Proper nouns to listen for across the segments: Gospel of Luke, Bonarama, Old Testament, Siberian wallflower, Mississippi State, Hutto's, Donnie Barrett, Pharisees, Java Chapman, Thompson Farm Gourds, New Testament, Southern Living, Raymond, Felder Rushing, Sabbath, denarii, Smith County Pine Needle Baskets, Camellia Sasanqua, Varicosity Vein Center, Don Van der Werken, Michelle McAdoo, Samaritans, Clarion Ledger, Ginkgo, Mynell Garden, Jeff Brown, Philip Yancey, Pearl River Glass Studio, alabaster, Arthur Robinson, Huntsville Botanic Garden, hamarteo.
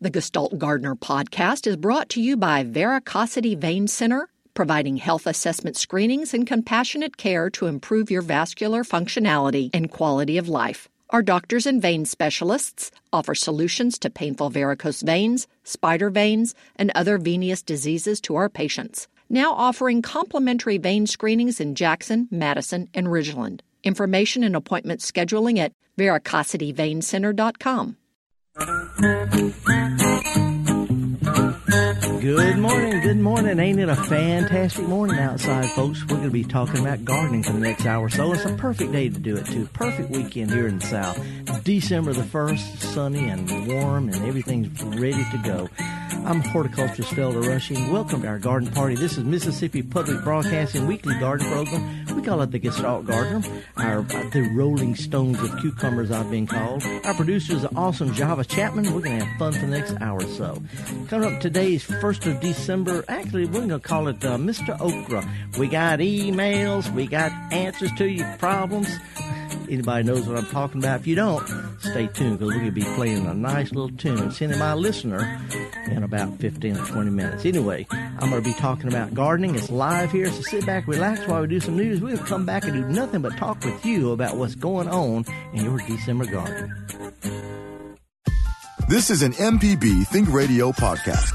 The Gestalt Gardener podcast is brought to you by Varicosity Vein Center, providing health assessment screenings and compassionate care to improve your vascular functionality and quality of life. Our doctors and vein specialists offer solutions to painful varicose veins, spider veins, and other venous diseases to our patients. Now offering complimentary vein screenings in Jackson, Madison, and Ridgeland. Information and appointment scheduling at varicosityveincenter.com. Good morning. Ain't it a fantastic morning outside, folks? We're going to be talking about gardening for the next hour or so. It's a perfect day to do it, too. Perfect weekend here in the South. December the 1st, sunny and warm, and everything's ready to go. I'm horticulturist Felder Rushing. Welcome to our garden party. This is Mississippi Public Broadcasting weekly garden program. We call it the Gestalt Gardener. The Rolling Stones of cucumbers, I've been called. Our producer is the awesome Java Chapman. We're going to have fun for the next hour or so. Coming up today's 1st of December. Actually, we're going to call it Mr. Okra. We got emails. We got answers to your problems. Anybody knows what I'm talking about? If you don't, stay tuned, because we're going to be playing a nice little tune sent in by a listener in about 15 or 20 minutes. Anyway, I'm going to be talking about gardening. It's live here, so sit back, relax while we do some news. We'll come back and do nothing but talk with you about what's going on in your December garden. This is an MPB Think Radio podcast.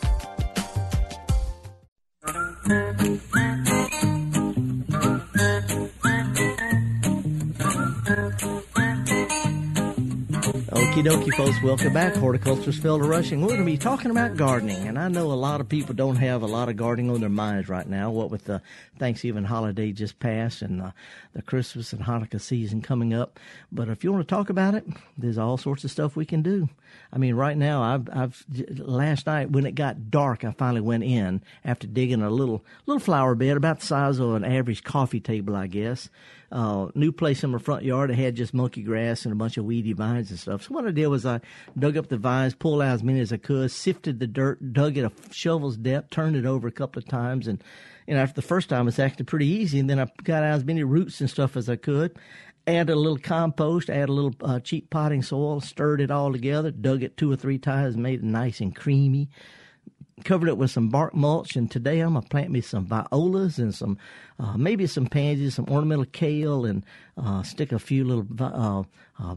Okie dokie, folks. Welcome back. Horticulturist Felder Rushing. We're going to be talking about gardening, and I know a lot of people don't have a lot of gardening on their minds right now, what with the Thanksgiving holiday just passed and the Christmas and Hanukkah season coming up. But if you want to talk about it, there's all sorts of stuff we can do. I mean, right now, last night when it got dark, I finally went in after digging a little flower bed about the size of an average coffee table, I guess. New place in my front yard. It had just monkey grass and a bunch of weedy vines and stuff. So what I did was I dug up the vines, pulled out as many as I could, sifted the dirt, dug it a shovel's depth, turned it over a couple of times, and after the first time, it's actually pretty easy. And then I got out as many roots and stuff as I could, added a little compost, added a little cheap potting soil, stirred it all together, dug it two or three times, made it nice and creamy. Covered it with some bark mulch, and today I'm going to plant me some violas and some, maybe some pansies, some ornamental kale, and stick a few little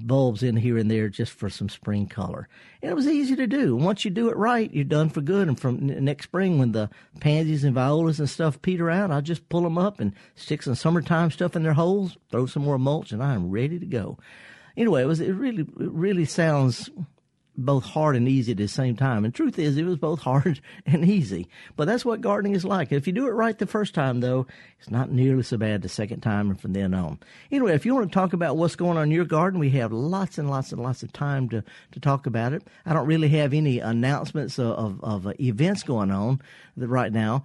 bulbs in here and there just for some spring color. And it was easy to do. Once you do it right, you're done for good. And from next spring, when the pansies and violas and stuff peter out, I'll just pull them up and stick some summertime stuff in their holes, throw some more mulch, and I'm ready to go. Anyway, it really sounds both hard and easy at the same time. And truth is, it was both hard and easy. But that's what gardening is like. If you do it right the first time, though, it's not nearly so bad the second time and from then on. Anyway, if you want to talk about what's going on in your garden, we have lots and lots and lots of time to talk about it. I don't really have any announcements of events going on right now.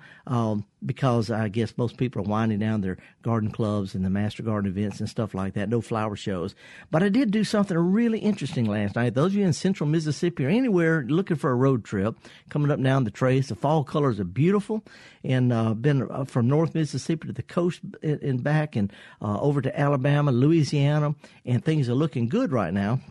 Because I guess most people are winding down their garden clubs and the Master Garden events and stuff like that. No flower shows. But I did do something really interesting last night. Those of you in central Mississippi or anywhere looking for a road trip, coming up down the trace, the fall colors are beautiful. And been from north Mississippi to the coast and back and over to Alabama, Louisiana, and things are looking good right now.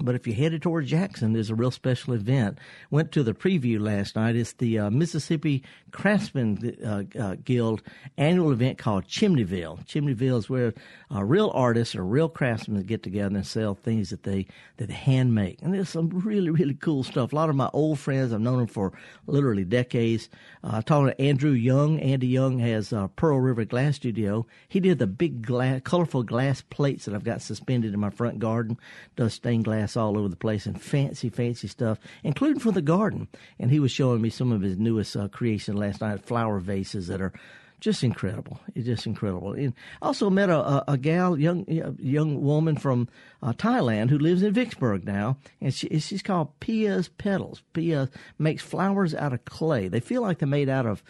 But if you're headed toward Jackson, there's a real special event. Went to the preview last night. It's the Mississippi Craftsman Guild annual event called Chimneyville. Chimneyville is where real artists or real craftsmen get together and sell things that they hand make. And there's some really, really cool stuff. A lot of my old friends, I've known them for literally decades. I talked to Andrew Young. Andy Young has Pearl River Glass Studio. He did the big colorful glass plates that I've got suspended in my front garden. Does stained glass all over the place and fancy stuff, including for the garden. And he was showing me some of his newest creation last night, flower vases that are just incredible. It's just incredible. And also met a gal, young woman from Thailand who lives in Vicksburg now, and she's called Pia's Petals. Pia makes flowers out of clay. They feel like they're made out of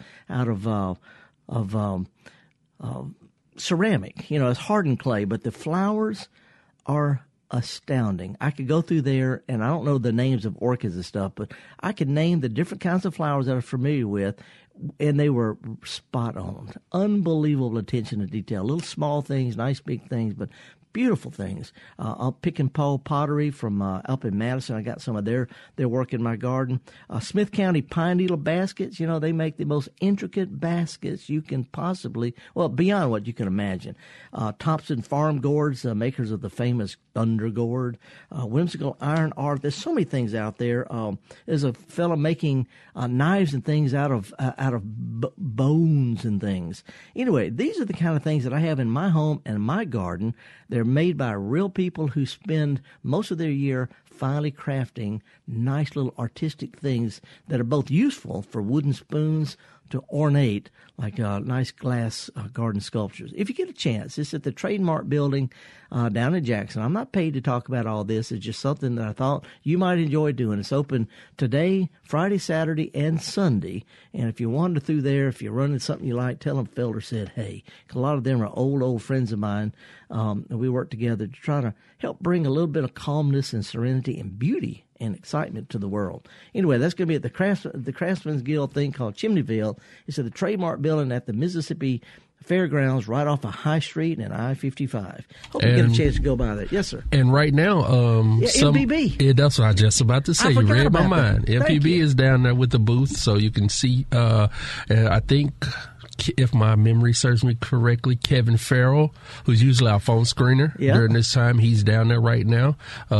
ceramic. You know, it's hardened clay, but the flowers are astounding. I could go through there, and I don't know the names of orchids and stuff, but I could name the different kinds of flowers that I'm familiar with, and they were spot on. Unbelievable attention to detail. Little small things, nice big things, but beautiful things. I'll Pick and Paul Pottery from up in Madison. I got some of their work in my garden. Smith County Pine Needle Baskets. You know, they make the most intricate baskets you can possibly, well, beyond what you can imagine. Thompson Farm Gourds, makers of the famous Thunder Gourd. Whimsical Iron Art. There's so many things out there. There's a fellow making knives and things out of bones and things. Anyway, these are the kind of things that I have in my home and my garden. They're made by real people who spend most of their year finely crafting nice little artistic things that are both useful for wooden spoons to ornate, like nice glass garden sculptures. If you get a chance, it's at the Trademark Building down in Jackson. I'm not paid to talk about all this. It's just something that I thought you might enjoy doing. It's open today, Friday, Saturday, and Sunday. And if you wander through there, if you're running something you like, tell them Felder said, hey, 'cause a lot of them are old friends of mine. And we work together to try to help bring a little bit of calmness and serenity and beauty and excitement to the world. Anyway, that's going to be at the Craftsman's Guild thing called Chimneyville. It's at the Trademark Building at the Mississippi Fairgrounds, right off of High Street and I-55. Hope you get a chance to go by there. Yes, sir. And right now, MPB. Yeah, that's what I was just about to say. You read my mind. MPB is down there with the booth, so you can see. I think, if my memory serves me correctly, Kevin Farrell, who's usually our phone screener during this time, he's down there right now,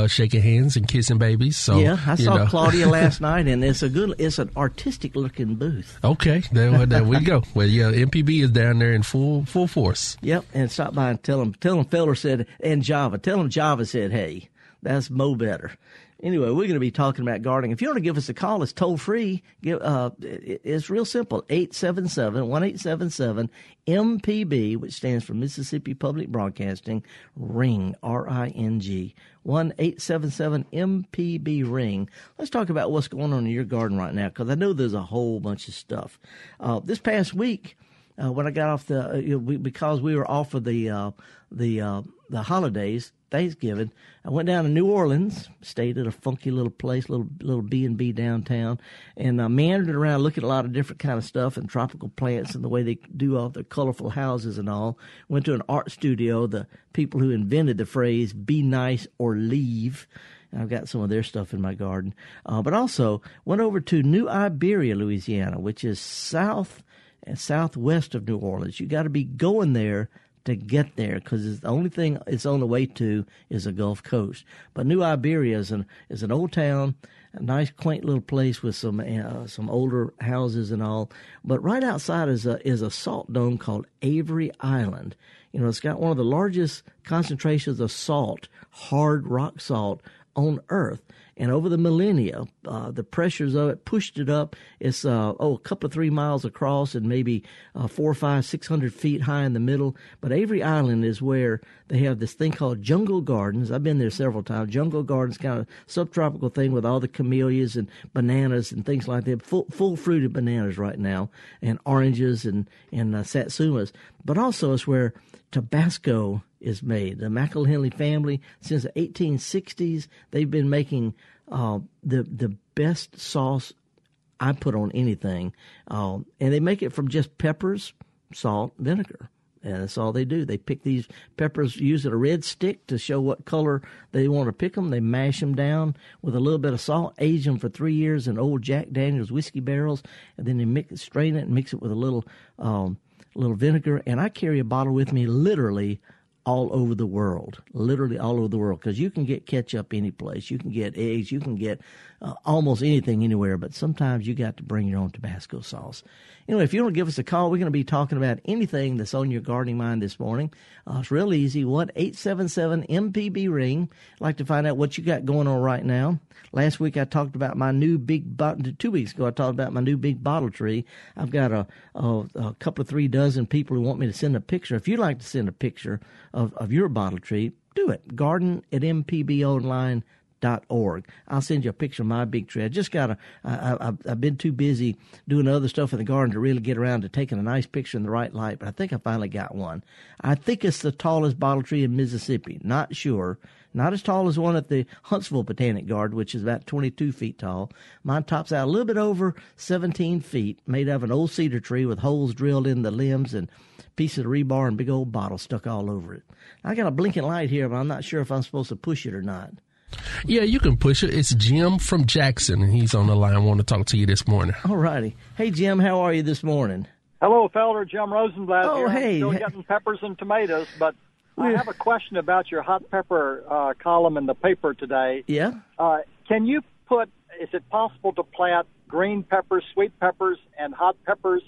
shaking hands and kissing babies. So I saw Claudia last night, and it's an artistic looking booth. Okay, there we go. Well, yeah, MPB is down there in full force. Yep, and stop by and tell them Felder said, and Java, tell them Java said, hey, that's Mo better. Anyway, we're going to be talking about gardening. If you want to give us a call, it's toll-free. It's real simple, 877-1877-MPB, which stands for Mississippi Public Broadcasting, RING, R-I-N-G, 1-877-MPB-RING. Let's talk about what's going on in your garden right now, because I know there's a whole bunch of stuff. This past week, when I got off because we were off of the holidays, Thanksgiving, I went down to New Orleans, stayed at a funky little place, little B&B downtown, and meandered around looking at a lot of different kind of stuff and tropical plants and the way they do all their colorful houses and all. Went to an art studio, the people who invented the phrase, be nice or leave. I've got some of their stuff in my garden. But also went over to New Iberia, Louisiana, which is south and southwest of New Orleans. You got to be going there to get there, because it's the only thing it's on the way to is the Gulf Coast. But New Iberia is an old town, a nice quaint little place with some older houses and all. But right outside is a salt dome called Avery Island. You know, it's got one of the largest concentrations of salt, hard rock salt, on Earth. And over the millennia, the pressures of it pushed it up. It's a couple of 3 miles across and maybe 400 or 500 or 600 feet high in the middle. But Avery Island is where they have this thing called jungle gardens. I've been there several times. Jungle gardens, kind of subtropical thing with all the camellias and bananas and things like that. Full fruited bananas right now, and oranges and satsumas. But also it's where Tabasco is made. The McIlhenny family, since the 1860s, they've been making the best sauce I put on anything, and they make it from just peppers, salt, vinegar. And that's all they do. They pick these peppers using a red stick to show what color they want to pick them. They mash them down with a little bit of salt, age them for 3 years in old Jack Daniel's whiskey barrels, and then they strain it and mix it with a little vinegar. And I carry a bottle with me literally all over the world, because you can get ketchup any place. You can get eggs. You can get almost anything anywhere, but sometimes you got to bring your own Tabasco sauce. Anyway, if you want to give us a call, we're going to be talking about anything that's on your gardening mind this morning. It's real easy. 1-877-MPB-RING. I'd like to find out what you got going on right now. Last week I talked about my new big bottle. 2 weeks ago I talked about my new big bottle tree. I've got a couple of 3 dozen people who want me to send a picture. If you'd like to send a picture of your bottle tree, do it. garden@mpbonline.org. I'll send you a picture of my big tree. I've been too busy doing other stuff in the garden to really get around to taking a nice picture in the right light, but I think I finally got one. I think it's the tallest bottle tree in Mississippi. Not sure. Not as tall as one at the Huntsville Botanic Garden, which is about 22 feet tall. Mine tops out a little bit over 17 feet, made out of an old cedar tree with holes drilled in the limbs and pieces of rebar and big old bottles stuck all over it. I got a blinking light here, but I'm not sure if I'm supposed to push it or not. Yeah, you can push it. It's Jim from Jackson, and he's on the line. I want to talk to you this morning. All righty. Hey, Jim, how are you this morning? Hello, Felder. Jim Rosenblatt here. Hey. I'm still getting peppers and tomatoes, but I have a question about your hot pepper column in the paper today. Yeah. Can you put, is it possible to plant green peppers, sweet peppers, and hot peppers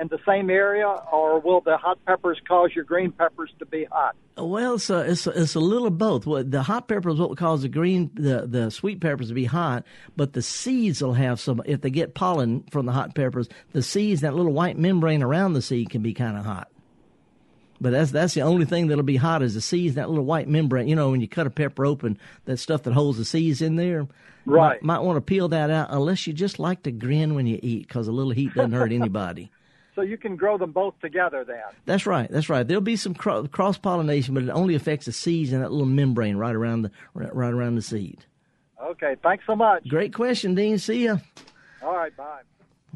in the same area, or will the hot peppers cause your green peppers to be hot? Well, so it's a little of both. Well, the hot pepper is what will cause the sweet peppers to be hot, but the seeds will have some, if they get pollen from the hot peppers, the seeds, that little white membrane around the seed can be kind of hot. But that's the only thing that'll be hot is the seeds, that little white membrane. You know, when you cut a pepper open, that stuff that holds the seeds in there. Right. Might want to peel that out, unless you just like to grin when you eat, because a little heat doesn't hurt anybody. So you can grow them both together then. That's right. That's right. There'll be some cross-pollination, but it only affects the seeds and that little membrane right around the seed. Okay. Thanks so much. Great question, Dean. See ya. All right. Bye.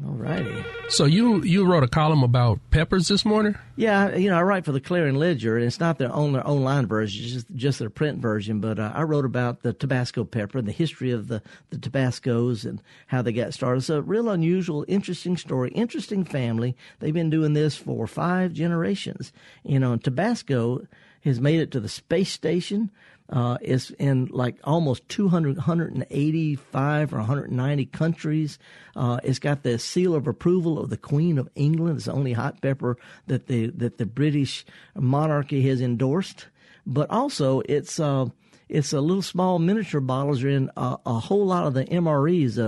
All righty. So you wrote a column about peppers this morning? Yeah, I write for the Clarion Ledger, and it's not their online version, it's just their print version, but I wrote about the Tabasco pepper and the history of the Tabascos and how they got started. It's a real unusual, interesting story, interesting family. They've been doing this for 5 generations. And Tabasco has made it to the space station. It's in like almost 185 or 190 countries. It's got the seal of approval of the Queen of England. It's the only hot pepper that the British monarchy has endorsed. But also, it's a little small miniature bottles are in a whole lot of the MREs,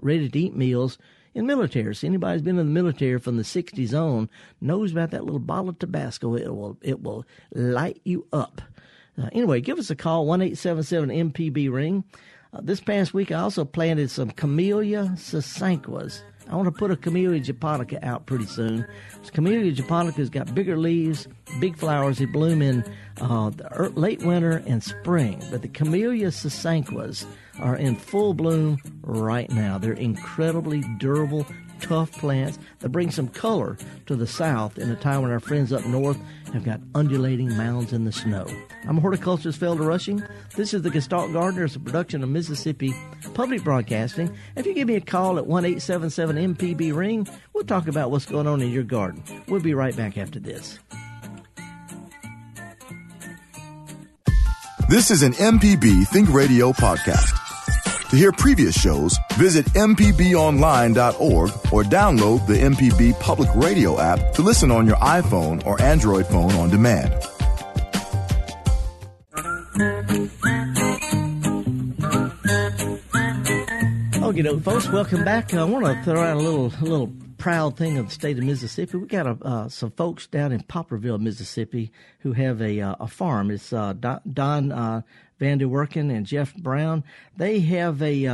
ready-to-eat meals in military. So anybody's been in the military from the 60s on knows about that little bottle of Tabasco. It will light you up. Anyway, give us a call, 1-877-MPB-RING. This past week, I also planted some Camellia Sasanquas. I want to put a Camellia Japonica out pretty soon. This Camellia Japonica's got bigger leaves, big flowers. They bloom in the late winter and spring. But the Camellia Sasanquas are in full bloom right now. They're incredibly durable, tough plants that bring some color to the South in a time when our friends up north have got undulating mounds in the snow. I'm horticulturist Felder Rushing. This is the Gestalt Gardener. It's a production of Mississippi Public Broadcasting. If you give me a call at 1-877-MPB-RING, we'll talk about what's going on in your garden. We'll be right back after this. This is an MPB Think Radio podcast. To hear previous shows, visit mpbonline.org or download the MPB Public Radio app to listen on your iPhone or Android phone on demand. Okay, folks, welcome back. I want to throw out a little proud thing of the state of Mississippi. We got some folks down in Popperville, Mississippi, who have a farm. It's Don Van der Werken and Jeff Brown. They have a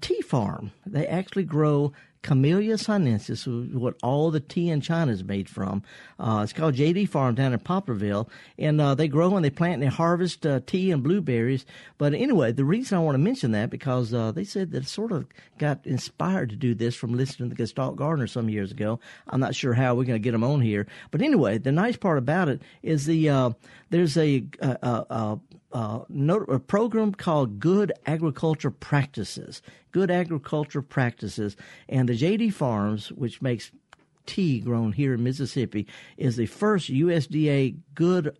tea farm. They actually grow Camellia sinensis, what all the tea in China is made from. It's called J.D. Farm down in Popperville, and they grow and they plant and they harvest tea and blueberries. But anyway, the reason I want to mention that, because they said that sort of got inspired to do this from listening to the Gestalt Gardener some years ago. I'm not sure how we're going to get them on here. But anyway, the nice part about it is there's a program called Good Agriculture Practices. Good Agriculture Practices. And the J.D. Farms, which makes tea grown here in Mississippi, is the first USDA Good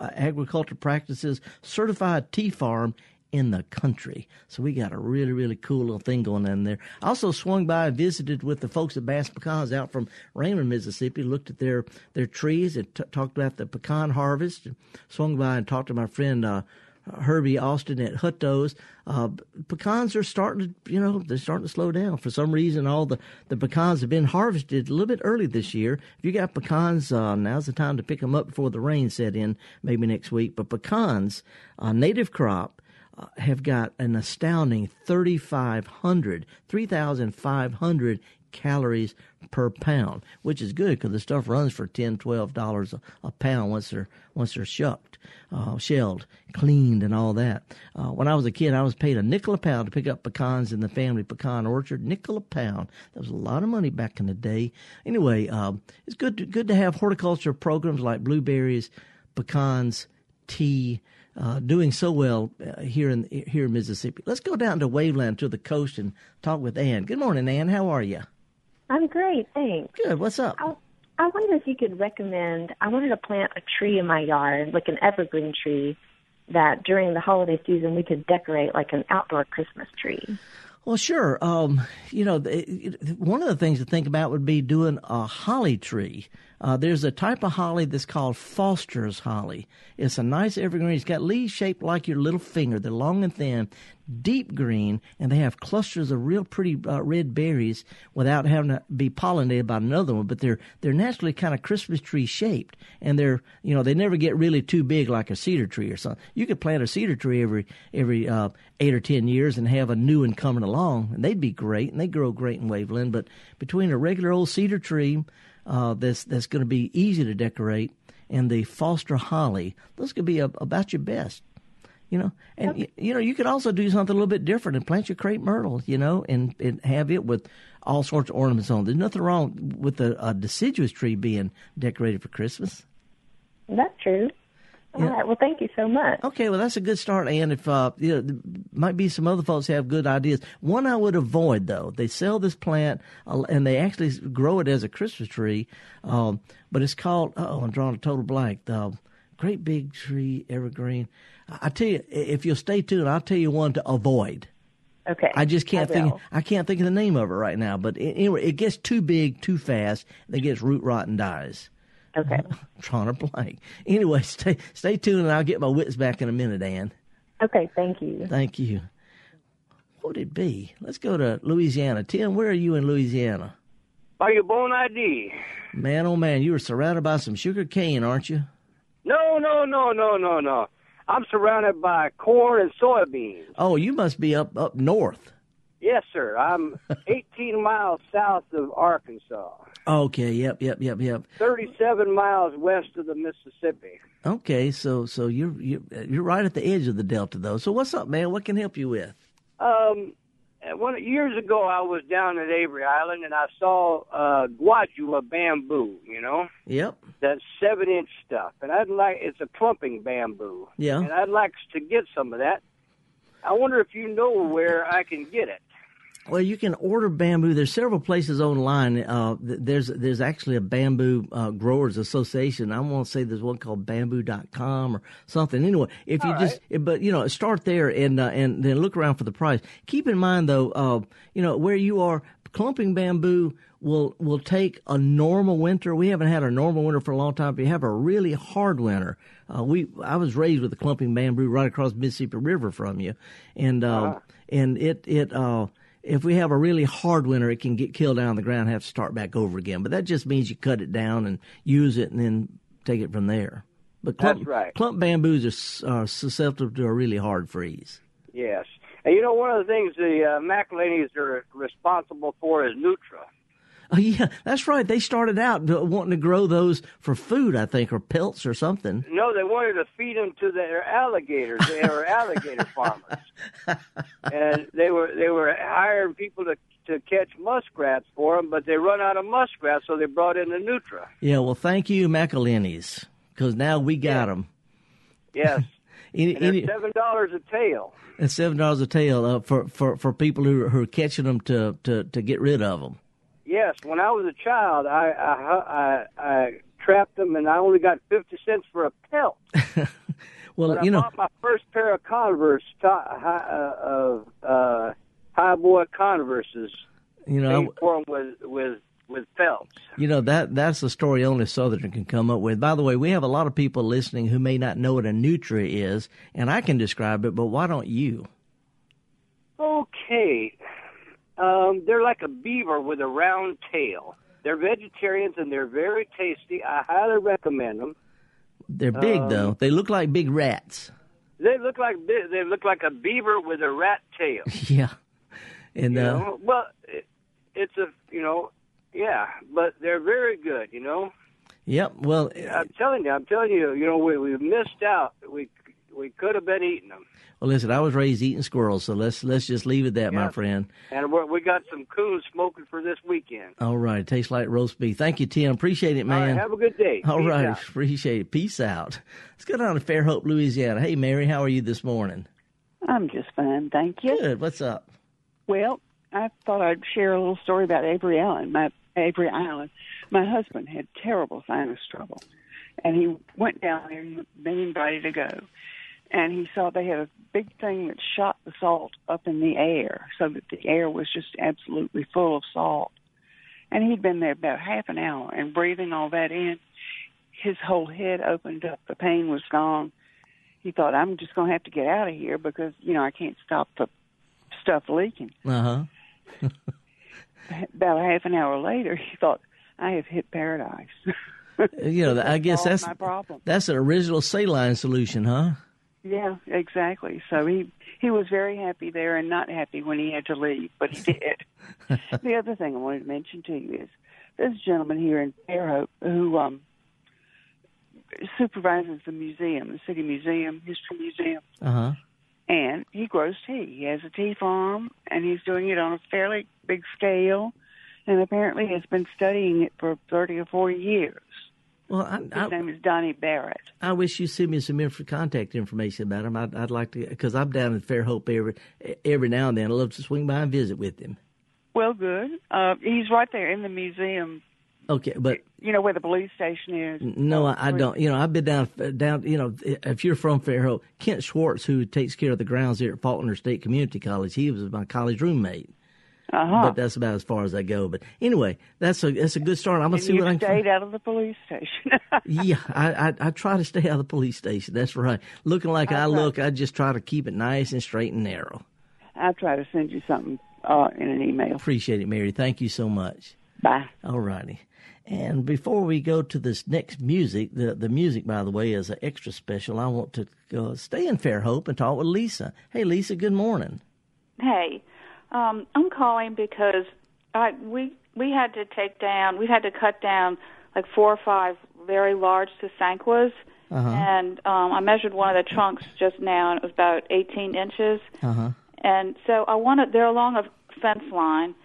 Agriculture Practices certified tea farm in the country. So we got a really, really cool little thing going on there. I also swung by and visited with the folks at Bass Pecans out from Raymond, Mississippi, looked at their trees and talked about the pecan harvest. Swung by and talked to my friend Herbie Austin at Hutto's. Pecans are starting to, they're starting to slow down. For some reason, all the pecans have been harvested a little bit early this year. If you got pecans, now's the time to pick them up before the rain set in, maybe next week. But pecans, a native crop, have got an astounding 3,500 calories per pound, which is good because the stuff runs for $10, $12 a pound once they're shucked, shelled, cleaned, and all that. When I was a kid, I was paid $0.05 a pound to pick up pecans in the family pecan orchard. $0.05 a pound. That was a lot of money back in the day. Anyway, it's good to have horticulture programs like blueberries, pecans, tea, doing so well here in Mississippi. Let's go down to Waveland to the coast and talk with Ann. Good morning, Ann. How are you? I'm great, thanks. Good. What's up? I wonder if you could recommend. I wanted to plant a tree in my yard, like an evergreen tree, that during the holiday season we could decorate like an outdoor Christmas tree. Well, sure. One of the things to think about would be doing a holly tree. There's a type of holly that's called Foster's holly. It's a nice evergreen. It's got leaves shaped like your little finger. They're long and thin, deep green, and they have clusters of real pretty red berries without having to be pollinated by another one. But they're naturally kind of Christmas tree shaped, and they never get really too big like a cedar tree or something. You could plant a cedar tree every 8 or 10 years and have a new one coming along, and they'd be great, and they grow great in Waveland. But between a regular old cedar tree that's going to be easy to decorate, and the Foster holly, those could be about your best. You could also do something a little bit different and plant your crepe myrtle, and have it with all sorts of ornaments on. There's nothing wrong with a deciduous tree being decorated for Christmas. That's true. All right. Well, thank you so much. Okay. Well, that's a good start, Ann. If might be some other folks have good ideas. One I would avoid, though. They sell this plant and they actually grow it as a Christmas tree, but it's called. I'm drawing a total blank. The great big tree evergreen. I tell you, if you'll stay tuned, I'll tell you one to avoid. Okay. I can't think of the name of it right now. But anyway, it gets too big too fast. And it gets root rot and dies. Okay. I'm drawing a blank. Anyway, stay tuned, and I'll get my wits back in a minute, Ann. Okay, thank you. Thank you. What would it be? Let's go to Louisiana. Tim, where are you in Louisiana? Are you bon idea? Man, oh, man, you were surrounded by some sugar cane, aren't you? No. I'm surrounded by corn and soybeans. Oh, you must be up north. Yes, sir. I'm 18 miles south of Arkansas. Okay, yep. 37 miles west of the Mississippi. Okay, so you're right at the edge of the delta, though. So what's up, man? What can I help you with? Years ago, I was down at Avery Island, and I saw guajua bamboo, Yep. That 7-inch stuff. And it's a clumping bamboo. Yeah. And I'd like to get some of that. I wonder if you know where I can get it. Well, you can order bamboo. There's several places online. There's actually a Bamboo Growers Association. I want to say there's one called bamboo.com or something. Anyway, if you start there and then look around for the price. Keep in mind though, where you are, clumping bamboo will take a normal winter. We haven't had a normal winter for a long time. But you have a really hard winter. I was raised with the clumping bamboo right across the Mississippi River from you, and if we have a really hard winter, it can get killed down on the ground and have to start back over again. But that just means you cut it down and use it and then take it from there. But that's right. Clump bamboos are susceptible to a really hard freeze. Yes. And one of the things the McIlhenny's are responsible for is Nutra. Oh, yeah, that's right. They started out wanting to grow those for food, I think, or pelts or something. No, they wanted to feed them to their alligators. They were alligator farmers, and they were hiring people to catch muskrats for them. But they run out of muskrats, so they brought in the Nutra. Yeah, well, thank you, McIlhenny's, because now we got them. Yes. And $7 a tail. It's $7 a tail for people who are catching them to get rid of them. Yes, when I was a child, I trapped them, and I only got 50 cents for a pelt. Well, but I bought my first pair of Converse, highboy Converses. For them with pelts. That's a story only Southern can come up with. By the way, we have a lot of people listening who may not know what a Nutra is, and I can describe it, but why don't you? Okay. They're like a beaver with a round tail. They're vegetarians, and they're very tasty. I highly recommend them. They're big, though. They look like big rats. They look like a beaver with a rat tail. Yeah. And well, it's a, you know, yeah, but they're very good, you know. Yep. Well, I'm telling you, you know, we missed out. We could have been eating them. Well, listen, I was raised eating squirrels, so let's just leave it that, my friend. And we got some coons smoking for this weekend. All right. Tastes like roast beef. Thank you, Tim. Appreciate it, man. All right, have a good day. All right. Appreciate it. Peace out. Let's go down to Fairhope, Louisiana. Hey, Mary, how are you this morning? I'm just fine, thank you. Good. What's up? Well, I thought I'd share a little story about Avery Island. My husband had terrible sinus trouble, and he went down there and been invited to go. And he saw they had a big thing that shot the salt up in the air, so that the air was just absolutely full of salt. And he'd been there about half an hour, and breathing all that in, his whole head opened up. The pain was gone. He thought, I'm just going to have to get out of here because, you know, I can't stop the stuff leaking. Uh-huh. About a half an hour later, he thought, I have hit paradise. You know, I guess that's an original saline solution, huh? Yeah, exactly. So he was very happy there and not happy when he had to leave, but he did. The other thing I wanted to mention to you is there's a gentleman here in Fairhope who supervises the museum, the city museum, history museum. Uh-huh. And he grows tea. He has a tea farm, and he's doing it on a fairly big scale, and apparently has been studying it for 30 or 40 years. Well, His name is Donnie Barrett. I wish you'd send me some contact information about him. I'd like to, because I'm down in Fairhope every now and then. I'd love to swing by and visit with him. Well, good. He's right there in the museum. Okay, but you know where the police station is? No, I don't. You know, I've been down. You know, if you're from Fairhope, Kent Schwartz, who takes care of the grounds here at Faulkner State Community College, he was my college roommate. Uh huh. But that's about as far as I go. But anyway, that's a good start. I'm gonna see what I can. You stayed out of the police station. Yeah, I try to stay out of the police station. That's right. Looking like I just try to keep it nice and straight and narrow. I try to send you something in an email. Appreciate it, Mary. Thank you so much. Bye. All righty. And before we go to this next music, the music, by the way, is an extra special. I want to go stay in Fairhope and talk with Lisa. Hey, Lisa, good morning. Hey, I'm calling because we had to cut down like 4 or 5 very large Sasanquas. Uh-huh. And I measured one of the trunks just now, and it was about 18 inches. Uh-huh. And so they're along a fence line.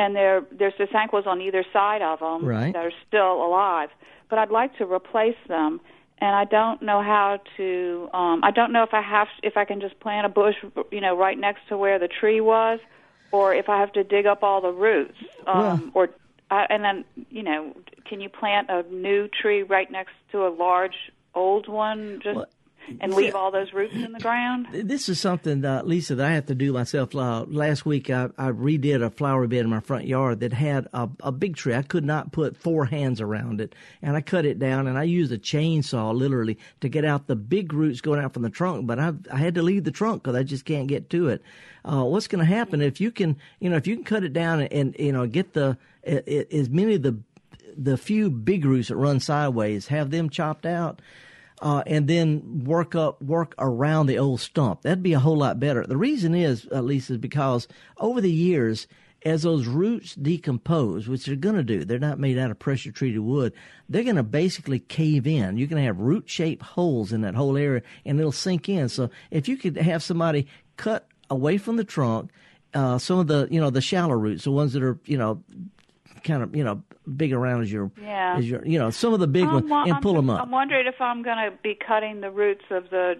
And there's Sasanquas on either side of them that are still alive. But I'd like to replace them, and I don't know how to. I don't know if I can just plant a bush, you know, right next to where the tree was, or if I have to dig up all the roots. And then, you know, can you plant a new tree right next to a large old one? And leave all those roots in the ground? This is something, Lisa, that I have to do myself. Last week, I redid a flower bed in my front yard that had a big tree. I could not put 4 hands around it, and I cut it down, and I used a chainsaw, literally, to get out the big roots going out from the trunk, but I had to leave the trunk because I just can't get to it. What's going to happen if you can cut it down and you know, get as many of the few big roots that run sideways, have them chopped out, and then work around the old stump. That'd be a whole lot better. The reason is, at least, is because over the years, as those roots decompose, which they're going to do, they're not made out of pressure-treated wood, they're going to basically cave in. You're going to have root-shaped holes in that whole area, and it'll sink in. So if you could have somebody cut away from the trunk some of the, you know, the shallow roots, the ones that are, you know, kind of, you know, big around as your you know, some of the big ones, and pull them up. I'm wondering if I'm going to be cutting the roots of the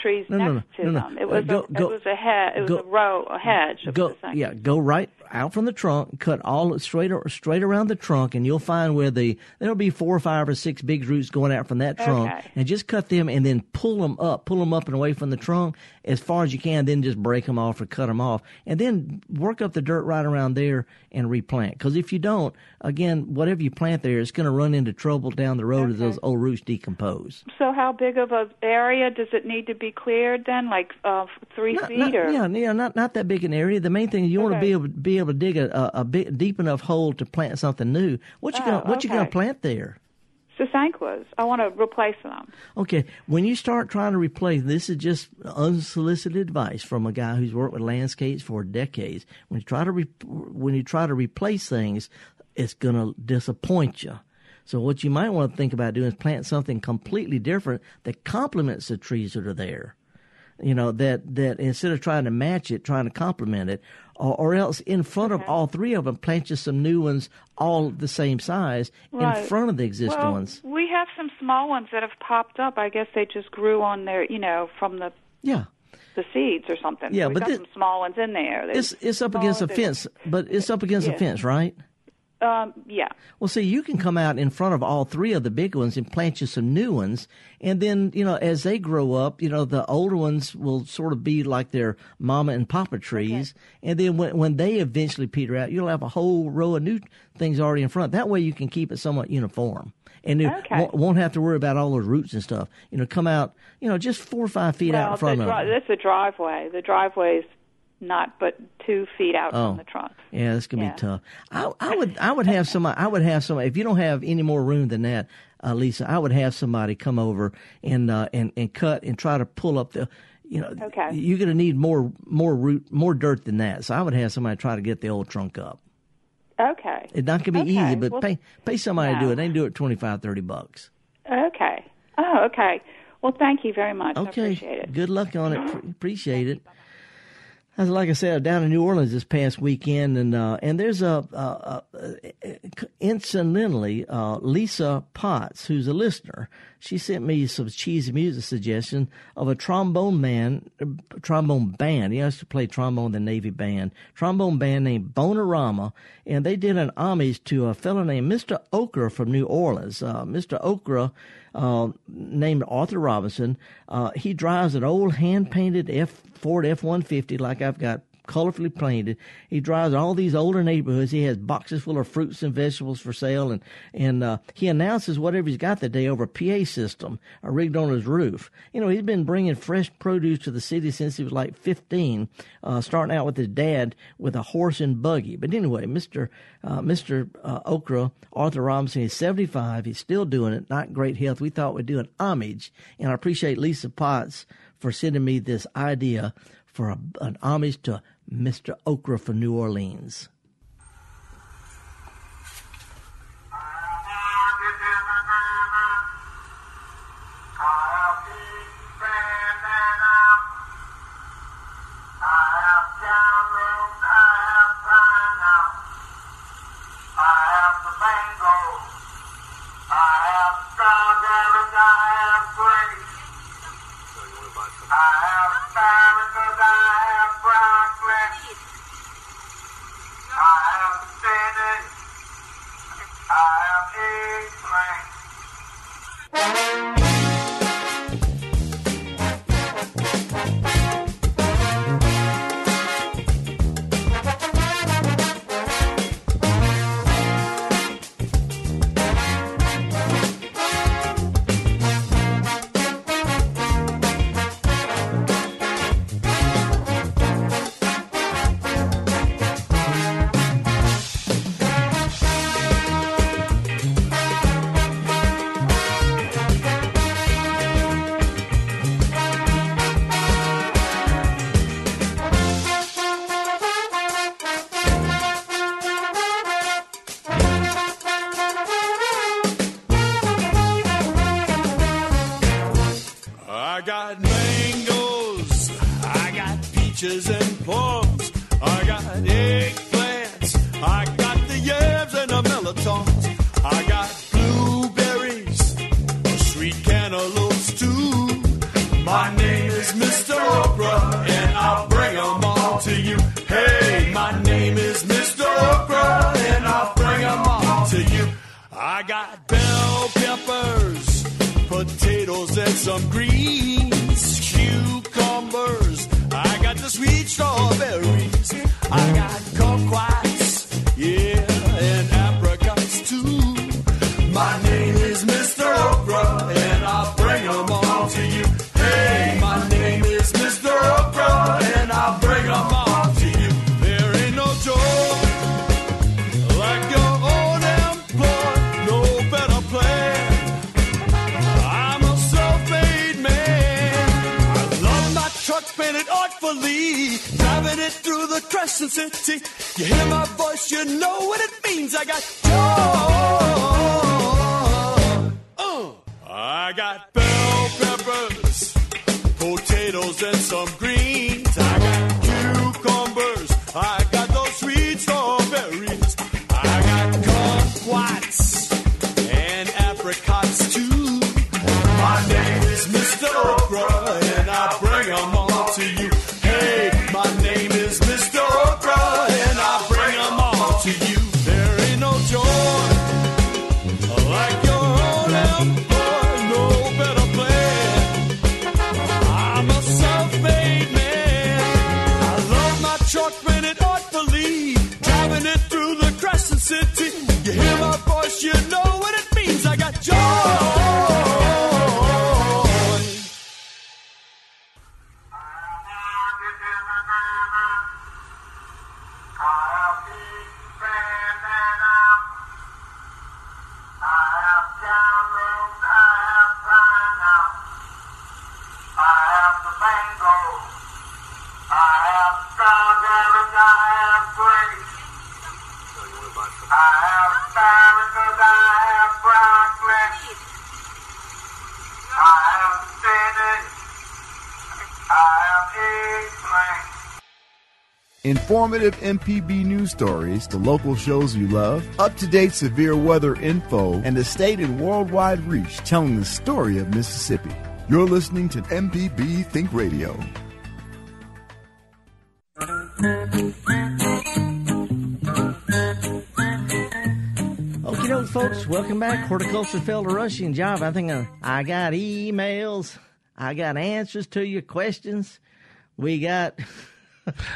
trees next to them. It was a hedge. Go right out from the trunk, cut all straight around the trunk, and you'll find where there'll be 4, 5, or 6 big roots going out from that trunk, and just cut them and then pull them up and away from the trunk as far as you can. Then just break them off or cut them off, and then work up the dirt right around there and replant. Because if you don't, again, whatever you plant there, it's going to run into trouble down the road as those old roots decompose. So, how big of an area does it need to be cleared then, like 3 feet? Not that big an area. The main thing is you want to be able to dig a big, deep enough hole to plant something new. What you going to plant there? Sasanquas. I want to replace them. Okay. When you start trying to replace, this is just unsolicited advice from a guy who's worked with landscapes for decades. When you try to replace things, it's going to disappoint you. So what you might want to think about doing is plant something completely different that complements the trees that are there. You know, that instead of trying to match it, trying to complement it, or else in front of all three of them, plant you some new ones all the same size in front of the existing ones. We have some small ones that have popped up. I guess they just grew on their, from the the seeds or something. Yeah, so we've got some small ones in there. It's up against a fence, a fence, right? Yeah. Well, see, you can come out in front of all three of the big ones and plant you some new ones. And then, as they grow up, the older ones will sort of be like their mama and papa trees. Okay. And then when they eventually peter out, you'll have a whole row of new things already in front. That way you can keep it somewhat uniform. And you won't have to worry about all those roots and stuff. Come out, just 4 or 5 feet out in front of them. That's the driveway. The driveway's not but 2 feet out from the trunk. Yeah, that's gonna be tough. I would have somebody. If you don't have any more room than that, Lisa, I would have somebody come over and cut and try to pull up the. You're gonna need more dirt than that. So I would have somebody try to get the old trunk up. Okay. It's not gonna be easy, but pay somebody to do it. They can do it $25-$30. Okay. Oh, okay. Well, thank you very much. Okay. I appreciate it. Good luck on it. Appreciate it. Like I said, down in New Orleans this past weekend, and there's incidentally, Lisa Potts, who's a listener. She sent me some cheesy music suggestion of a trombone band. He used to play trombone in the Navy band. Trombone band named Bonarama, and they did an homage to a fellow named Mr. Okra from New Orleans. Mr. Okra, named Arthur Robinson, he drives an old hand-painted Ford F-150 like I've got, colorfully painted. He drives all these older neighborhoods. He has boxes full of fruits and vegetables for sale, and he announces whatever he's got that day over a PA system rigged on his roof. He's been bringing fresh produce to the city since he was like 15, starting out with his dad with a horse and buggy. But anyway, Mr. Okra, Arthur Robinson, is 75. He's still doing it. Not in great health. We thought we'd do an homage, and I appreciate Lisa Potts for sending me this idea for an homage to Mr. Okra for New Orleans. happily, driving it through the Crescent City. You hear my voice, you know what it means. I got joy. I got bell peppers, potatoes, and some greens. I got cucumbers. I got those sweet strawberries. I got kumquats and apricots, too. My name is Mr. Okra, and I bring them all to you. Hey, my name is Mr. Okra, and I bring them all to you. There ain't no joy like your own elbow, no better plan. I'm a self-made man. I love my truck, man, it artfully. Driving it through the Crescent City. You hear my voice, you know what it means. I got joy. Informative MPB news stories, the local shows you love, up-to-date severe weather info, and a state and worldwide reach telling the story of Mississippi. You're listening to MPB Think Radio. Okie doke, folks. Welcome back. Horticulture Felder Rushing Job. I think I got emails. I got answers to your questions. We got...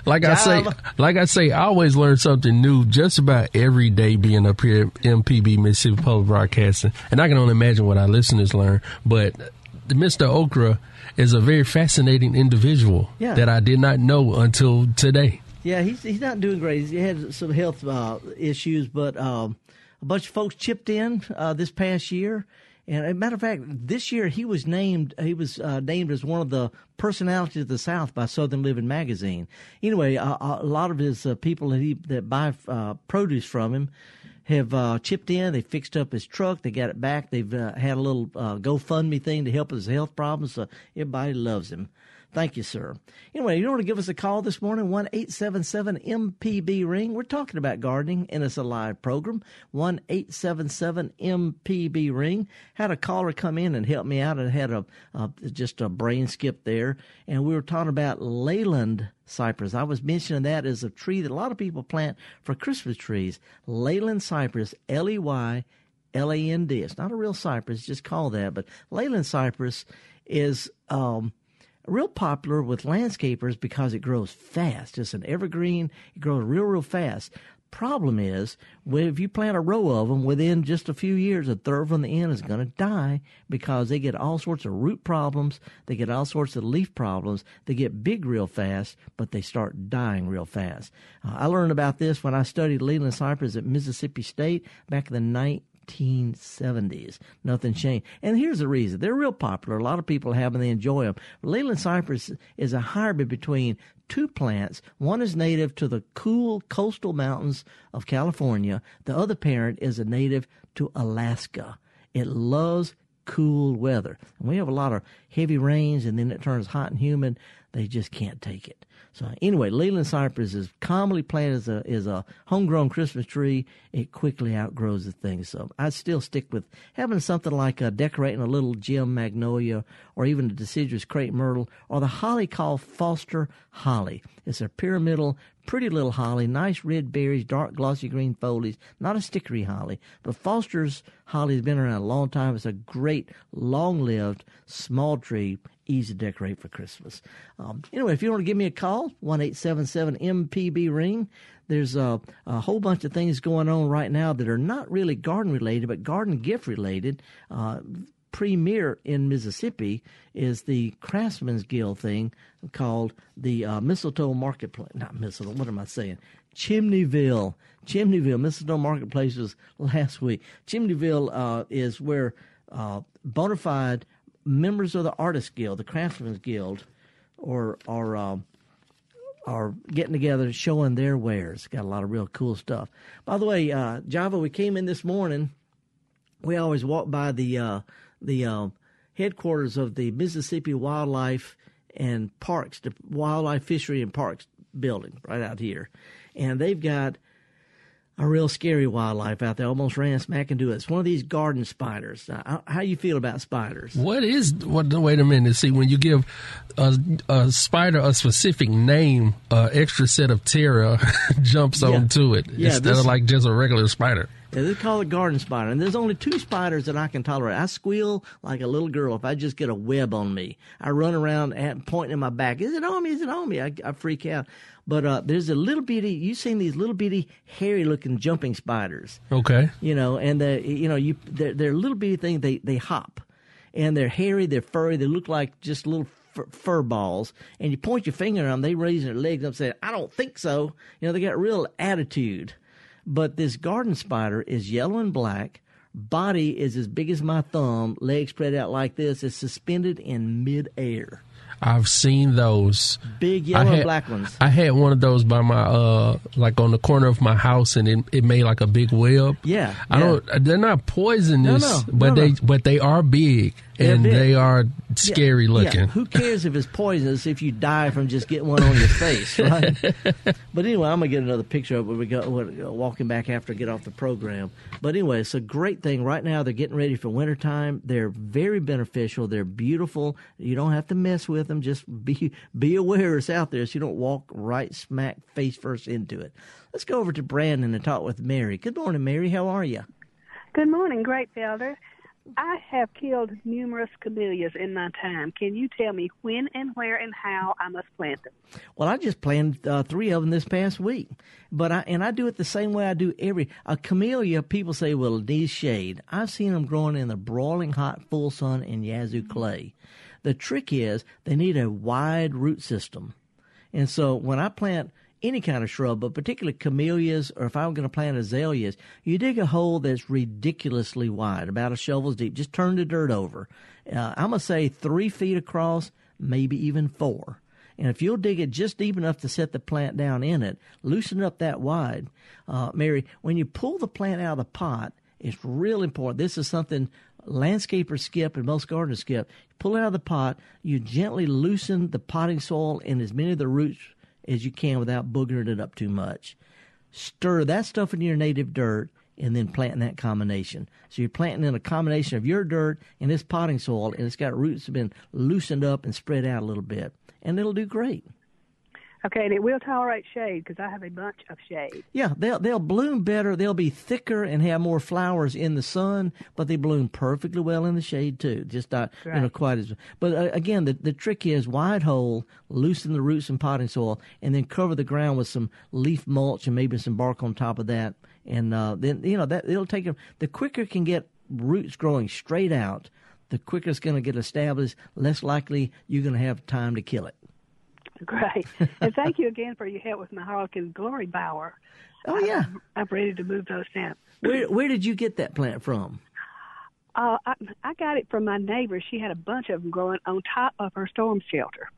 Like I say, I always learn something new just about every day being up here at MPB, Mississippi Public Broadcasting. And I can only imagine what our listeners learn. But Mr. Okra is a very fascinating individual that I did not know until today. Yeah, he's not doing great. He had some health issues, but a bunch of folks chipped in this past year. And as a matter of fact, this year he was named as one of the personalities of the South by Southern Living Magazine. Anyway, a lot of his people that buy produce from him have chipped in. They fixed up his truck. They got it back. They've had a little GoFundMe thing to help his health problems. So everybody loves him. Thank you, sir. Anyway, you want to give us a call this morning, 1-877-MPB-RING. We're talking about gardening, and it's a live program, 1-877-MPB-RING. Had a caller come in and help me out and had just a brain skip there, and we were talking about Leyland Cypress. I was mentioning that as a tree that a lot of people plant for Christmas trees. Leyland Cypress, L-E-Y-L-A-N-D. It's not a real cypress, just call that, but Leyland Cypress is... real popular with landscapers because it grows fast. It's an evergreen. It grows real, real fast. Problem is, if you plant a row of them, within just a few years, a third from the end is going to die because they get all sorts of root problems. They get all sorts of leaf problems. They get big real fast, but they start dying real fast. I learned about this when I studied Leyland Cypress at Mississippi State back in the 1970s. Nothing changed. And here's the reason. They're real popular. A lot of people have them. They enjoy them. Leyland Cypress is a hybrid between two plants. One is native to the cool coastal mountains of California. The other parent is a native to Alaska. It loves cool weather. And we have a lot of heavy rains, and then it turns hot and humid. They just can't take it. So anyway, Leyland Cypress is commonly planted as a homegrown Christmas tree. It quickly outgrows the thing. So I still stick with having something like decorating a little gem magnolia or even a deciduous crepe myrtle or the holly called Foster holly. It's a pyramidal, pretty little holly, nice red berries, dark glossy green foliage, not a stickery holly. But Foster's holly has been around a long time. It's a great, long-lived, small tree. Easy to decorate for Christmas. Anyway, if you want to give me a call, 1-877-MPB-RING. There's a whole bunch of things going on right now that are not really garden-related, but garden gift-related. Premier in Mississippi is the Craftsman's Guild thing called the Mistletoe Marketplace. Not Mistletoe, what am I saying? Chimneyville. Chimneyville. Mistletoe Marketplace was last week. Chimneyville is where bona fide members of the Artists Guild, the Craftsman's Guild, or are getting together, showing their wares. Got a lot of real cool stuff. By the way, Java, we came in this morning. We always walk by the headquarters of the Mississippi Wildlife and Parks, the Wildlife, Fishery, and Parks building right out here. And they've got a real scary wildlife out there. Almost ran smack into it. It's one of these garden spiders. How do you feel about spiders? Wait a minute. See, when you give a spider a specific name, an extra set of terror jumps onto it instead of like just a regular spider. Yeah, they call it garden spider, and there's only two spiders that I can tolerate. I squeal like a little girl if I just get a web on me. I run around and pointing at my back. Is it on me? Is it on me? I freak out. But there's a little bitty. You've seen these little bitty, hairy-looking jumping spiders. Okay. You know, and they're little bitty things. They hop, and they're hairy. They're furry. They look like just little fur balls, and you point your finger at them. They raise their legs up and say, "I don't think so." You know, they got real attitude. But this garden spider is yellow and black, body is as big as my thumb, legs spread out like this, is suspended in midair. I've seen those. Big yellow and black ones. I had one of those by my, like on the corner of my house, and it made like a big web. Yeah. They're not poisonous, but they are big. And they are scary looking. Yeah. Who cares if it's poisonous if you die from just getting one on your face, right? But anyway, I'm going to get another picture of it when we go walking back after I get off the program. But anyway, it's a great thing. Right now, they're getting ready for wintertime. They're very beneficial. They're beautiful. You don't have to mess with them. Just be aware it's out there so you don't walk right smack face first into it. Let's go over to Brandon and talk with Mary. Good morning, Mary. How are you? Good morning. Great, Felder. I have killed numerous camellias in my time. Can you tell me when and where and how I must plant them? Well, I just planted three of them this past week. But I do it the same way I do a camellia, people say, well, it needs shade. I've seen them growing in the broiling hot full sun in Yazoo clay. The trick is they need a wide root system. And so when I plant any kind of shrub, but particularly camellias, or if I'm going to plant azaleas, you dig a hole that's ridiculously wide, about a shovel's deep. Just turn the dirt over. I'm going to say 3 feet across, maybe even 4. And if you'll dig it just deep enough to set the plant down in it, loosen it up that wide. Mary, when you pull the plant out of the pot, it's real important. This is something landscapers skip and most gardeners skip. Pull it out of the pot. You gently loosen the potting soil and as many of the roots as you can without boogering it up too much. Stir that stuff in your native dirt and then plant in that combination. So you're planting in a combination of your dirt and this potting soil, and it's got roots that have been loosened up and spread out a little bit, and it'll do great. Okay, and it will tolerate shade because I have a bunch of shade. Yeah, they'll bloom better. They'll be thicker and have more flowers in the sun, but they bloom perfectly well in the shade too. Just not quite as. But again, the trick is wide hole, loosen the roots and potting soil, and then cover the ground with some leaf mulch and maybe some bark on top of that. And then that it'll take them. The quicker it can get roots growing straight out, the quicker it's going to get established. Less likely you're going to have time to kill it. Great. And thank you again for your help with my Harlequin Glory Bower. Oh, yeah. I'm ready to move those down. Where did you get that plant from? I got it from my neighbor. She had a bunch of them growing on top of her storm shelter.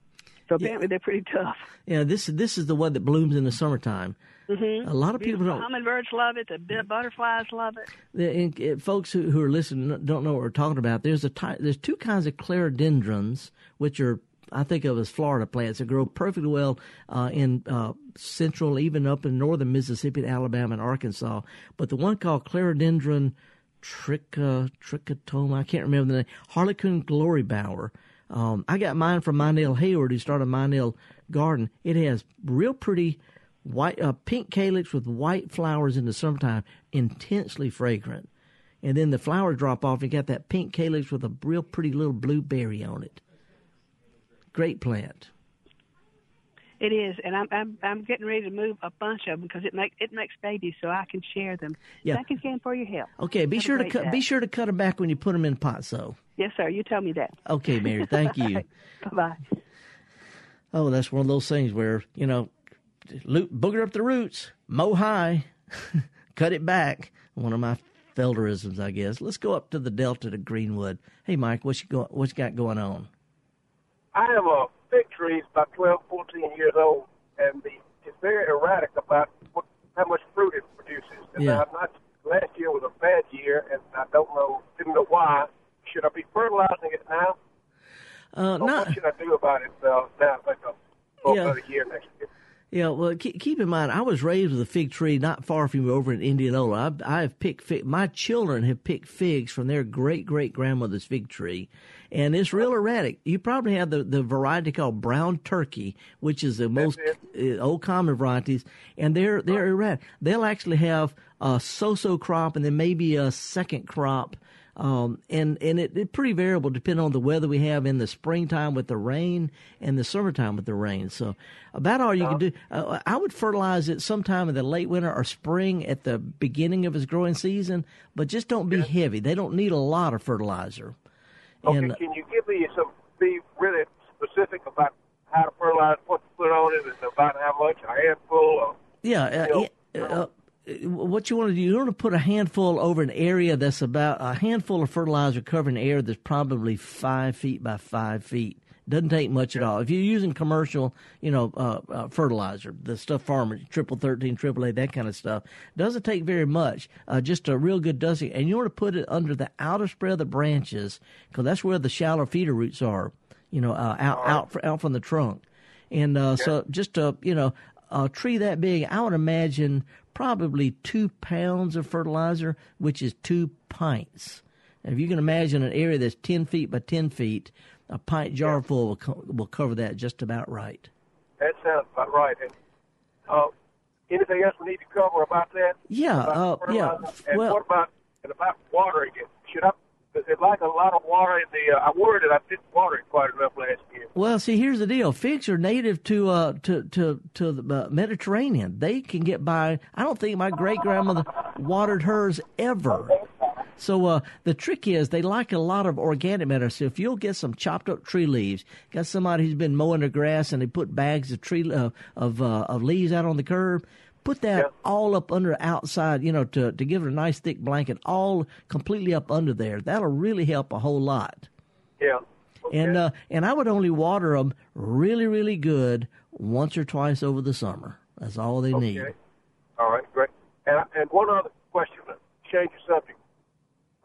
So apparently they're pretty tough. Yeah, this is the one that blooms in the summertime. Mm-hmm. A lot of people don't. Hummingbirds love it. The butterflies love it. And folks who are listening don't know what we're talking about. There's two kinds of clarodendrons, which are I think of as Florida plants that grow perfectly well in central, even up in northern Mississippi, and Alabama, and Arkansas. But the one called Clarodendron trichotoma, I can't remember the name, Harlequin Glory Bower. I got mine from Mynell Hayward, who started Mynell Garden. It has real pretty white, pink calyx with white flowers in the summertime, intensely fragrant. And then the flowers drop off, and you got that pink calyx with a real pretty little blue berry on it. Great plant. It is, and I'm getting ready to move a bunch of them because it makes babies, so I can share them. Yeah. Thank you again for your help. Okay, be sure to cut them back when you put them in pots, though. Yes, sir. You tell me that. Okay, Mary. Thank you. Bye bye. Oh, that's one of those things where booger up the roots, mow high, cut it back. One of my felderisms, I guess. Let's go up to the Delta to Greenwood. Hey, Mike, what's got going on? I have fig trees about 12, 14 years old and it's very erratic about how much fruit it produces. And yeah. Last year was a bad year, and I didn't know why. Should I be fertilizing it now? What should I do about it now? About a year next year. Yeah, well, keep in mind, I was raised with a fig tree not far from over in Indianola. I have picked figs. My children have picked figs from their great-great-grandmother's fig tree, and it's real erratic. You probably have the variety called brown turkey, which is the most old common varieties, and they're erratic. They'll actually have a so-so crop and then maybe a second crop. And it's pretty variable depending on the weather we have in the springtime with the rain and the summertime with the rain. So about all you can do. I would fertilize it sometime in the late winter or spring at the beginning of its growing season, but just don't be heavy. They don't need a lot of fertilizer. Okay, and, can you give me be really specific about how to fertilize, what to put on it, and about how much, a handful? What you want to do, you want to put a handful over an area that's about a handful of fertilizer covering an area that's probably 5 feet by 5 feet. Doesn't take much at all. If you're using commercial, fertilizer, the stuff farmers, 1313, AAA, that kind of stuff, doesn't take very much. Just a real good dusting. And you want to put it under the outer spread of the branches because that's where the shallow feeder roots are, out from the trunk. And so just, a tree that big, I would imagine probably 2 pounds of fertilizer, which is 2 pints. And if you can imagine an area that's 10 feet by 10 feet, a pint jar full will cover that just about right. That sounds about right. And, anything else we need to cover about that? Yeah. And what about watering it? It's like a lot of water in the. I worried that I didn't water it quite enough last year. Well, see, here's the deal. Figs are native to the Mediterranean. They can get by. I don't think my great grandmother watered hers ever. So the trick is they like a lot of organic matter. So if you'll get some chopped up tree leaves, got somebody who's been mowing the grass and they put bags of of leaves out on the curb. Put that all up under outside, to give it a nice thick blanket, all completely up under there. That'll really help a whole lot. Yeah. Okay. And I would only water them really, really good once or twice over the summer. That's all they need. All right, great. And one other question to change the subject.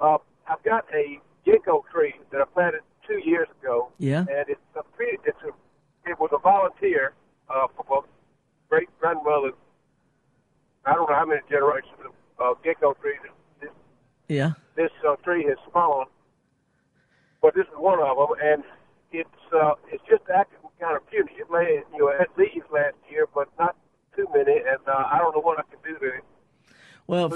I've got a ginkgo tree that I planted 2 years ago. Yeah. And it was a volunteer from a great-grandmother. I don't know how many generations of ginkgo trees this tree has spawned, but this is one of them, and it's just acting kind of puny. It may had leaves last year, but not too many, and I don't know what I can do to it. Well,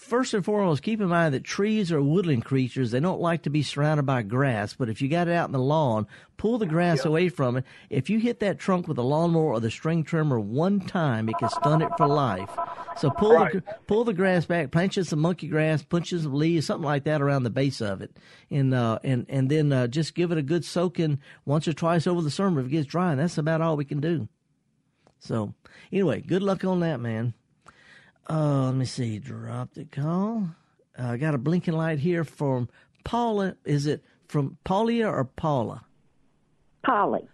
first and foremost, keep in mind that trees are woodland creatures. They don't like to be surrounded by grass, but if you got it out in the lawn, pull the grass away from it. If you hit that trunk with a lawnmower or the string trimmer one time, it can stun it for life. So pull the grass back, plant you some monkey grass, punches of leaves, something like that around the base of it, and then just give it a good soaking once or twice over the summer if it gets dry, and that's about all we can do. So anyway, good luck on that, man. Let me see. Drop the call. I got a blinking light here from Paula. Is it from Paulia or Paula? Polly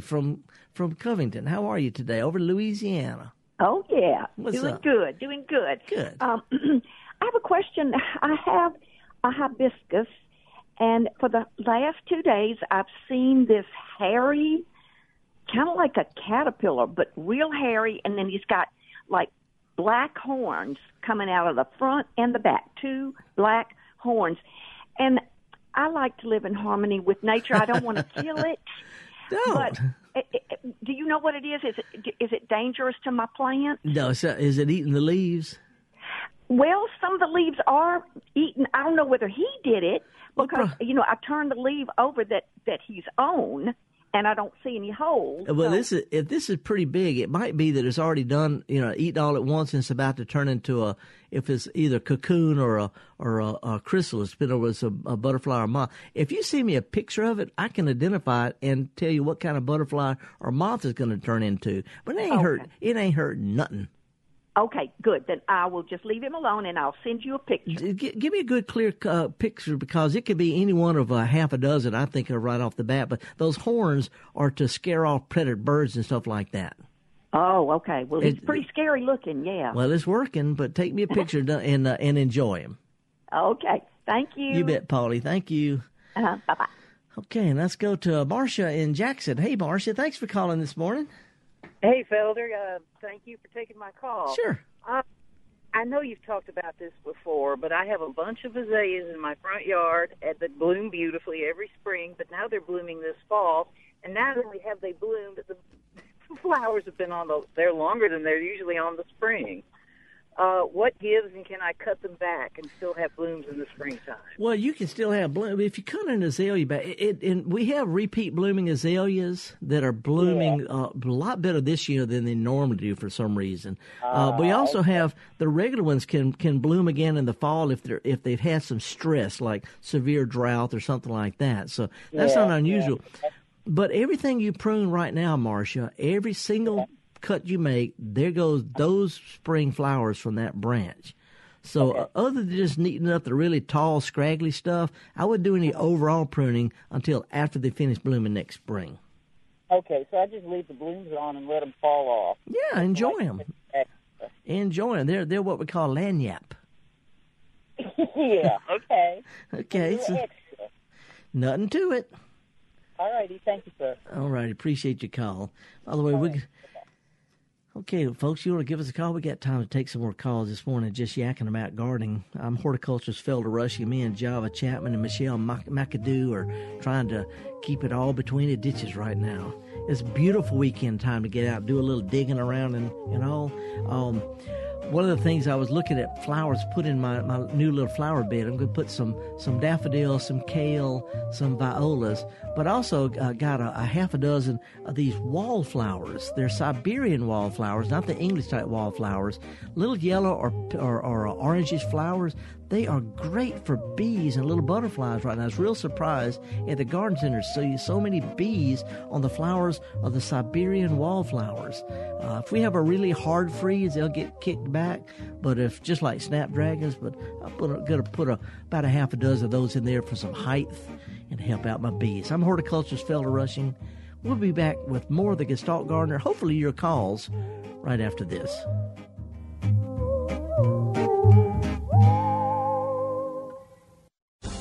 from Covington. How are you today? Over in Louisiana. Oh, yeah. What's doing up? Doing good. I have a question. I have a hibiscus, and for the last 2 days, I've seen this hairy, kind of like a caterpillar, but real hairy, and then he's got, like, black horns coming out of the front and the back, 2 black horns. And I like to live in harmony with nature. I don't want to kill it. Don't. But do you know what it is? Is it dangerous to my plants? No. So is it eating the leaves? Well, some of the leaves are eaten. I don't know whether he did it because, I turned the leaf over that he's on. And I don't see any holes. Well, so. This is pretty big. It might be that it's already done, eaten all at once, and it's about to turn into if it's either cocoon or a chrysalis, depending on whether it's a butterfly or moth. If you see me a picture of it, I can identify it and tell you what kind of butterfly or moth it's going to turn into. But it ain't hurt nothing. Okay, good. Then I will just leave him alone, and I'll send you a picture. Give me a good, clear picture, because it could be any one of half a dozen, I think, right off the bat. But those horns are to scare off predator birds and stuff like that. Oh, okay. Well, it's pretty scary looking, yeah. Well, it's working, but take me a picture and enjoy him. Okay. Thank you. You bet, Polly. Thank you. Uh-huh. Bye-bye. Okay, and let's go to Marcia in Jackson. Hey, Marcia, thanks for calling this morning. Hey, Felder. Thank you for taking my call. Sure. I know you've talked about this before, but I have a bunch of azaleas in my front yard that bloom beautifully every spring, but now they're blooming this fall. And not only have they bloomed, the flowers have been there longer than they're usually on the spring. What gives, and can I cut them back and still have blooms in the springtime? Well, you can still have blooms. If you cut an azalea back, and we have repeat blooming azaleas that are blooming a lot better this year than they normally do for some reason. We also have the regular ones can bloom again in the fall if they've had some stress, like severe drought or something like that. So that's not unusual. Yeah. But everything you prune right now, Marcia, every single cut you make, there goes those spring flowers from that branch. So other than just neatening up the really tall, scraggly stuff, I wouldn't do any overall pruning until after they finish blooming next spring. Okay, so I just leave the blooms on and let them fall off. Yeah, enjoy them. Enjoy them. They're what we call lagniappe. Yeah, okay. Okay. So nothing to it. All righty. Thank you, sir. All righty. Appreciate your call. By the way, okay, folks, you want to give us a call? We got time to take some more calls this morning, just yakking about gardening. I'm horticulturist Felder Rushing. Me and Java Chapman and Michelle McAdoo are trying to keep it all between the ditches right now. It's a beautiful weekend time to get out, do a little digging around and all. One of the things I was looking at flowers put in my new little flower bed. I'm going to put some daffodils, some kale, some violas, but also got a half a dozen of these wallflowers. They're Siberian wallflowers, not the English type wallflowers. Little yellow or orangish flowers. They are great for bees and little butterflies right now. I was real surprised at the garden center to see so many bees on the flowers of the Siberian wallflowers. If we have a really hard freeze, they'll get kicked back. But if just like snapdragons, but I'm going to put about a half a dozen of those in there for some height and help out my bees. I'm horticulturist Felder Rushing. We'll be back with more of the Gestalt Gardener. Hopefully your calls right after this.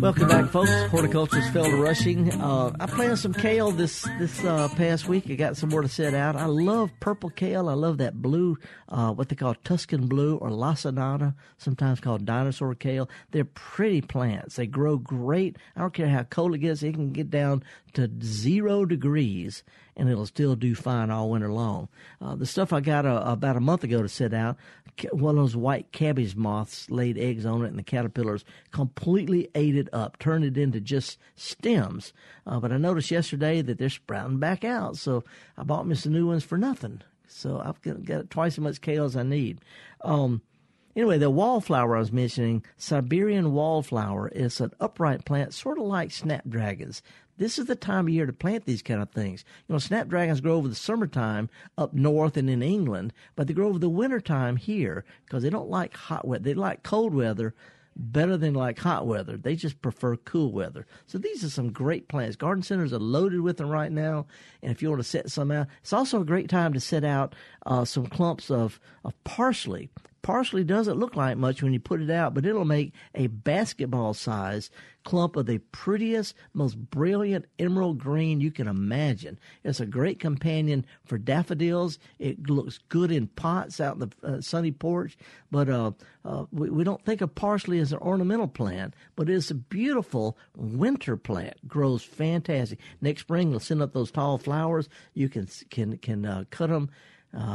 Welcome back, folks. Horticulturist Felder Rushing. I planted some kale this past week. I got some more to set out. I love purple kale. I love that blue, what they call Tuscan blue or lacinata, sometimes called dinosaur kale. They're pretty plants. They grow great. I don't care how cold it gets. It can get down to 0 degrees, and it'll still do fine all winter long. The stuff I got about a month ago to set out, one of those white cabbage moths laid eggs on it, and the caterpillars completely ate it up, turned it into just stems. But I noticed yesterday that they're sprouting back out, so I bought me some new ones for nothing. So I've got twice as much kale as I need. Anyway, the wallflower I was mentioning, Siberian wallflower, is an upright plant, sort of like snapdragons. This is the time of year to plant these kind of things. You know, snapdragons grow over the summertime up north and in England, but they grow over the wintertime here because they don't like hot weather. They like cold weather better than like hot weather. They just prefer cool weather. So these are some great plants. Garden centers are loaded with them right now, and if you want to set some out, it's also a great time to set out some clumps of parsley. Parsley doesn't look like much when you put it out, but it'll make a basketball-sized clump of the prettiest, most brilliant emerald green you can imagine. It's a great companion for daffodils. It looks good in pots out in the sunny porch, but we don't think of parsley as an ornamental plant, but it's a beautiful winter plant. Grows fantastic. Next spring, they'll send up those tall flowers. You can cut them.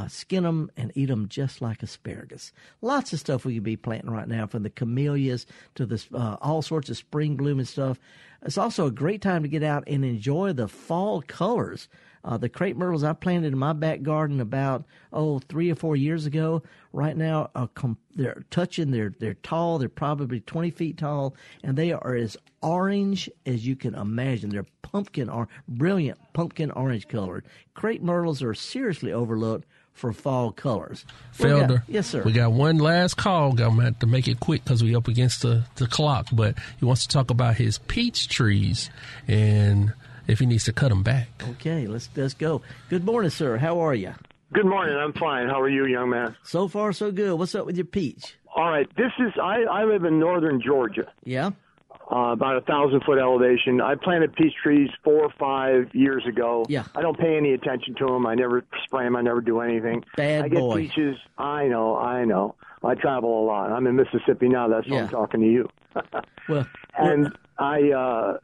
Skin them and eat them just like asparagus. Lots of stuff we could be planting right now, from the camellias to the all sorts of spring blooming stuff. It's also a great time to get out and enjoy the fall colors. The crepe myrtles I planted in my back garden about 3 or 4 years ago, right now they're touching. They're tall. They're probably 20 feet tall, and they are as orange as you can imagine. They're pumpkin or brilliant pumpkin orange colored. Crepe myrtles are seriously overlooked for fall colors. Felder, yes, sir. We got one last call. I'm going to make it quick because we're up against the clock, but he wants to talk about his peach trees and if he needs to cut them back. Okay, let's go. Good morning, sir. How are you? Good morning. I'm fine. How are you, young man? So far, so good. What's up with your peach? All right. This is I live in northern Georgia. Yeah. About 1,000-foot elevation. I planted peach trees 4 or 5 years ago. Yeah. I don't pay any attention to them. I never spray them. I never do anything. Bad boy. I get peaches. I know. I travel a lot. I'm in Mississippi now. That's why I'm talking to you. Well, and I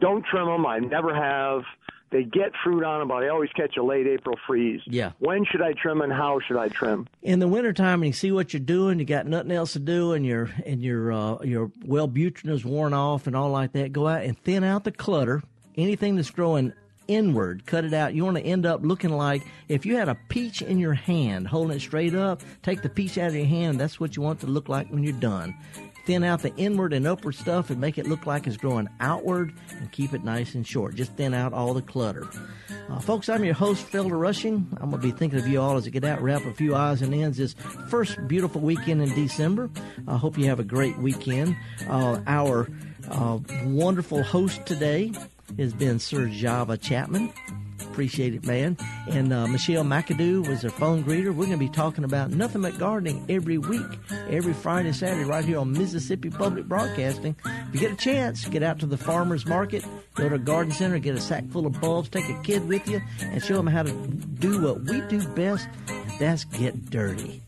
don't trim them. I never have. They get fruit on them, but I always catch a late April freeze. Yeah. When should I trim and how should I trim? In the wintertime, and you see what you're doing, you got nothing else to do, and your Wellbutrin is worn off and all like that, go out and thin out the clutter. Anything that's growing inward, cut it out. You want to end up looking like if you had a peach in your hand, holding it straight up, take the peach out of your hand. That's what you want to look like when you're done. Thin out the inward and upward stuff and make it look like it's growing outward and keep it nice and short. Just thin out all the clutter. Folks, I'm your host, Felder Rushing. I'm going to be thinking of you all as I get out, wrap a few eyes and ends this first beautiful weekend in December. I hope you have a great weekend. Our wonderful host today has been Sir Java Chapman. Appreciate it, man. And Michelle McAdoo was a phone greeter. We're going to be talking about nothing but gardening every week, every Friday, Saturday, right here on Mississippi Public Broadcasting. If you get a chance, get out to the farmer's market, go to a garden center, get a sack full of bulbs, take a kid with you, and show them how to do what we do best, and that's get dirty.